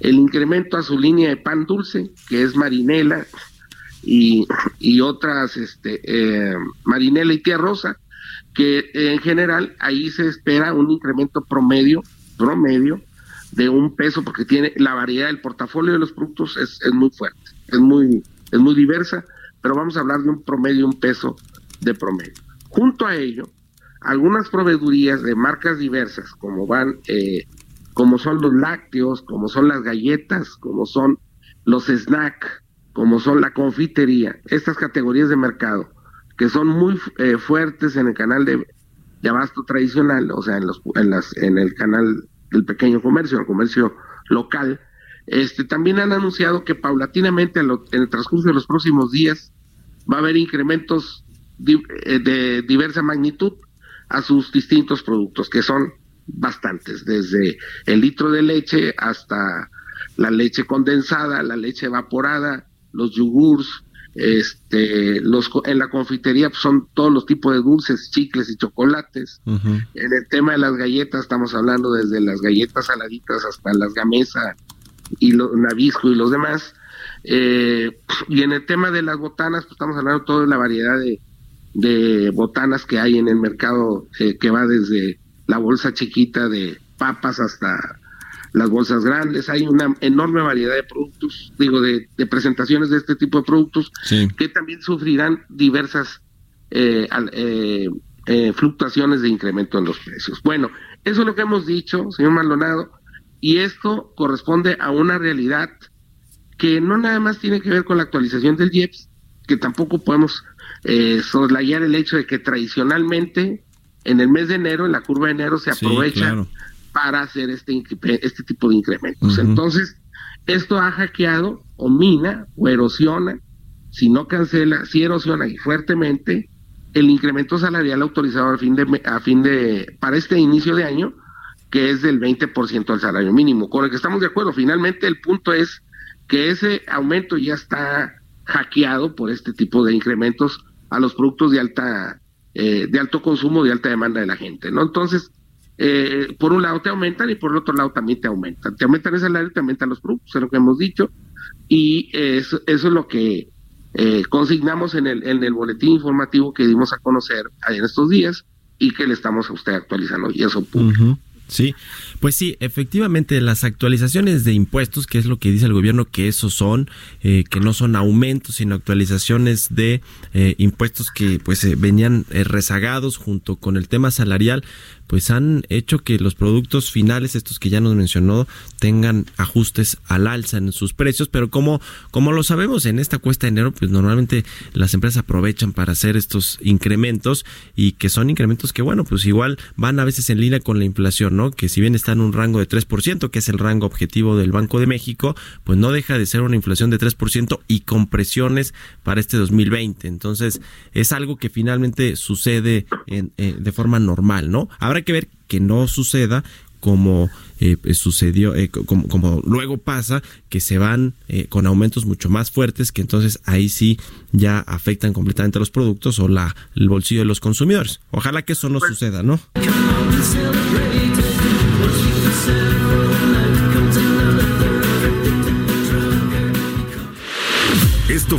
el incremento a su línea de pan dulce, que es marinela y, y otras, este, eh, marinela y tía rosa, que en general ahí se espera un incremento promedio promedio de un peso, porque tiene la variedad del portafolio de los productos es, es muy fuerte, es muy es muy diversa, pero vamos a hablar de un promedio, un peso de promedio. Junto a ello, algunas proveedurías de marcas diversas, como van, eh, como son los lácteos, como son las galletas, como son los snacks, como son la confitería, estas categorías de mercado, que son muy eh, fuertes en el canal de, de abasto tradicional, o sea, en los en las en el canal del pequeño comercio, el comercio local, este también han anunciado que paulatinamente en, lo, en el transcurso de los próximos días va a haber incrementos di, eh, de diversa magnitud a sus distintos productos, que son bastantes, desde el litro de leche hasta la leche condensada, la leche evaporada, los yogurts, este, los, en la confitería pues son todos los tipos de dulces, chicles y chocolates. Uh-huh. En el tema de las galletas estamos hablando desde las galletas saladitas hasta las gamesa y los Nabisco y los demás. Eh, y en el tema de las botanas, pues estamos hablando de toda la variedad de, de botanas que hay en el mercado, eh, que va desde la bolsa chiquita de papas hasta las bolsas grandes. Hay una enorme variedad de productos, digo, de, de presentaciones de este tipo de productos, sí, que también sufrirán diversas eh, eh, eh, fluctuaciones de incremento en los precios. Bueno, eso es lo que hemos dicho, señor Maldonado, y esto corresponde a una realidad que no nada más tiene que ver con la actualización del I E P S, que tampoco podemos eh, soslayar el hecho de que tradicionalmente en el mes de enero, en la curva de enero, se aprovecha, sí, claro, para hacer este este tipo de incrementos. Uh-huh. Entonces, esto ha hackeado o mina o erosiona, si no cancela, si erosiona y fuertemente el incremento salarial autorizado a fin de a fin de para este inicio de año, que es del veinte por ciento del salario mínimo, con el que estamos de acuerdo. Finalmente, el punto es que ese aumento ya está hackeado por este tipo de incrementos a los productos de alta eh, de alto consumo, de alta demanda de la gente, ¿no? Entonces, Eh, por un lado te aumentan y por el otro lado también te aumentan. Te aumentan el salario y te aumentan los productos, es lo que hemos dicho. Y eso, eso es lo que eh, consignamos en el, en el boletín informativo que dimos a conocer en estos días y que le estamos a usted actualizando. Y eso, punto. Uh-huh. Sí, pues sí, efectivamente las actualizaciones de impuestos, que es lo que dice el gobierno, que esos son, eh, que no son aumentos, sino actualizaciones de eh, impuestos que pues eh, venían eh, rezagados junto con el tema salarial, pues han hecho que los productos finales, estos que ya nos mencionó, tengan ajustes al alza en sus precios, pero como, como lo sabemos, en esta cuesta de enero, pues normalmente las empresas aprovechan para hacer estos incrementos, y que son incrementos que, bueno, pues igual van a veces en línea con la inflación, ¿no? Que si bien está en un rango de tres por ciento, que es el rango objetivo del Banco de México, pues no deja de ser una inflación de tres por ciento y con presiones para este dos mil veinte. Entonces, es algo que finalmente sucede en, eh, de forma normal, ¿no? Habrá que ver que no suceda como eh, sucedió, eh, como, como luego pasa, que se van eh, con aumentos mucho más fuertes, que entonces ahí sí ya afectan completamente a los productos o la, el bolsillo de los consumidores. Ojalá que eso no suceda, ¿no? Esto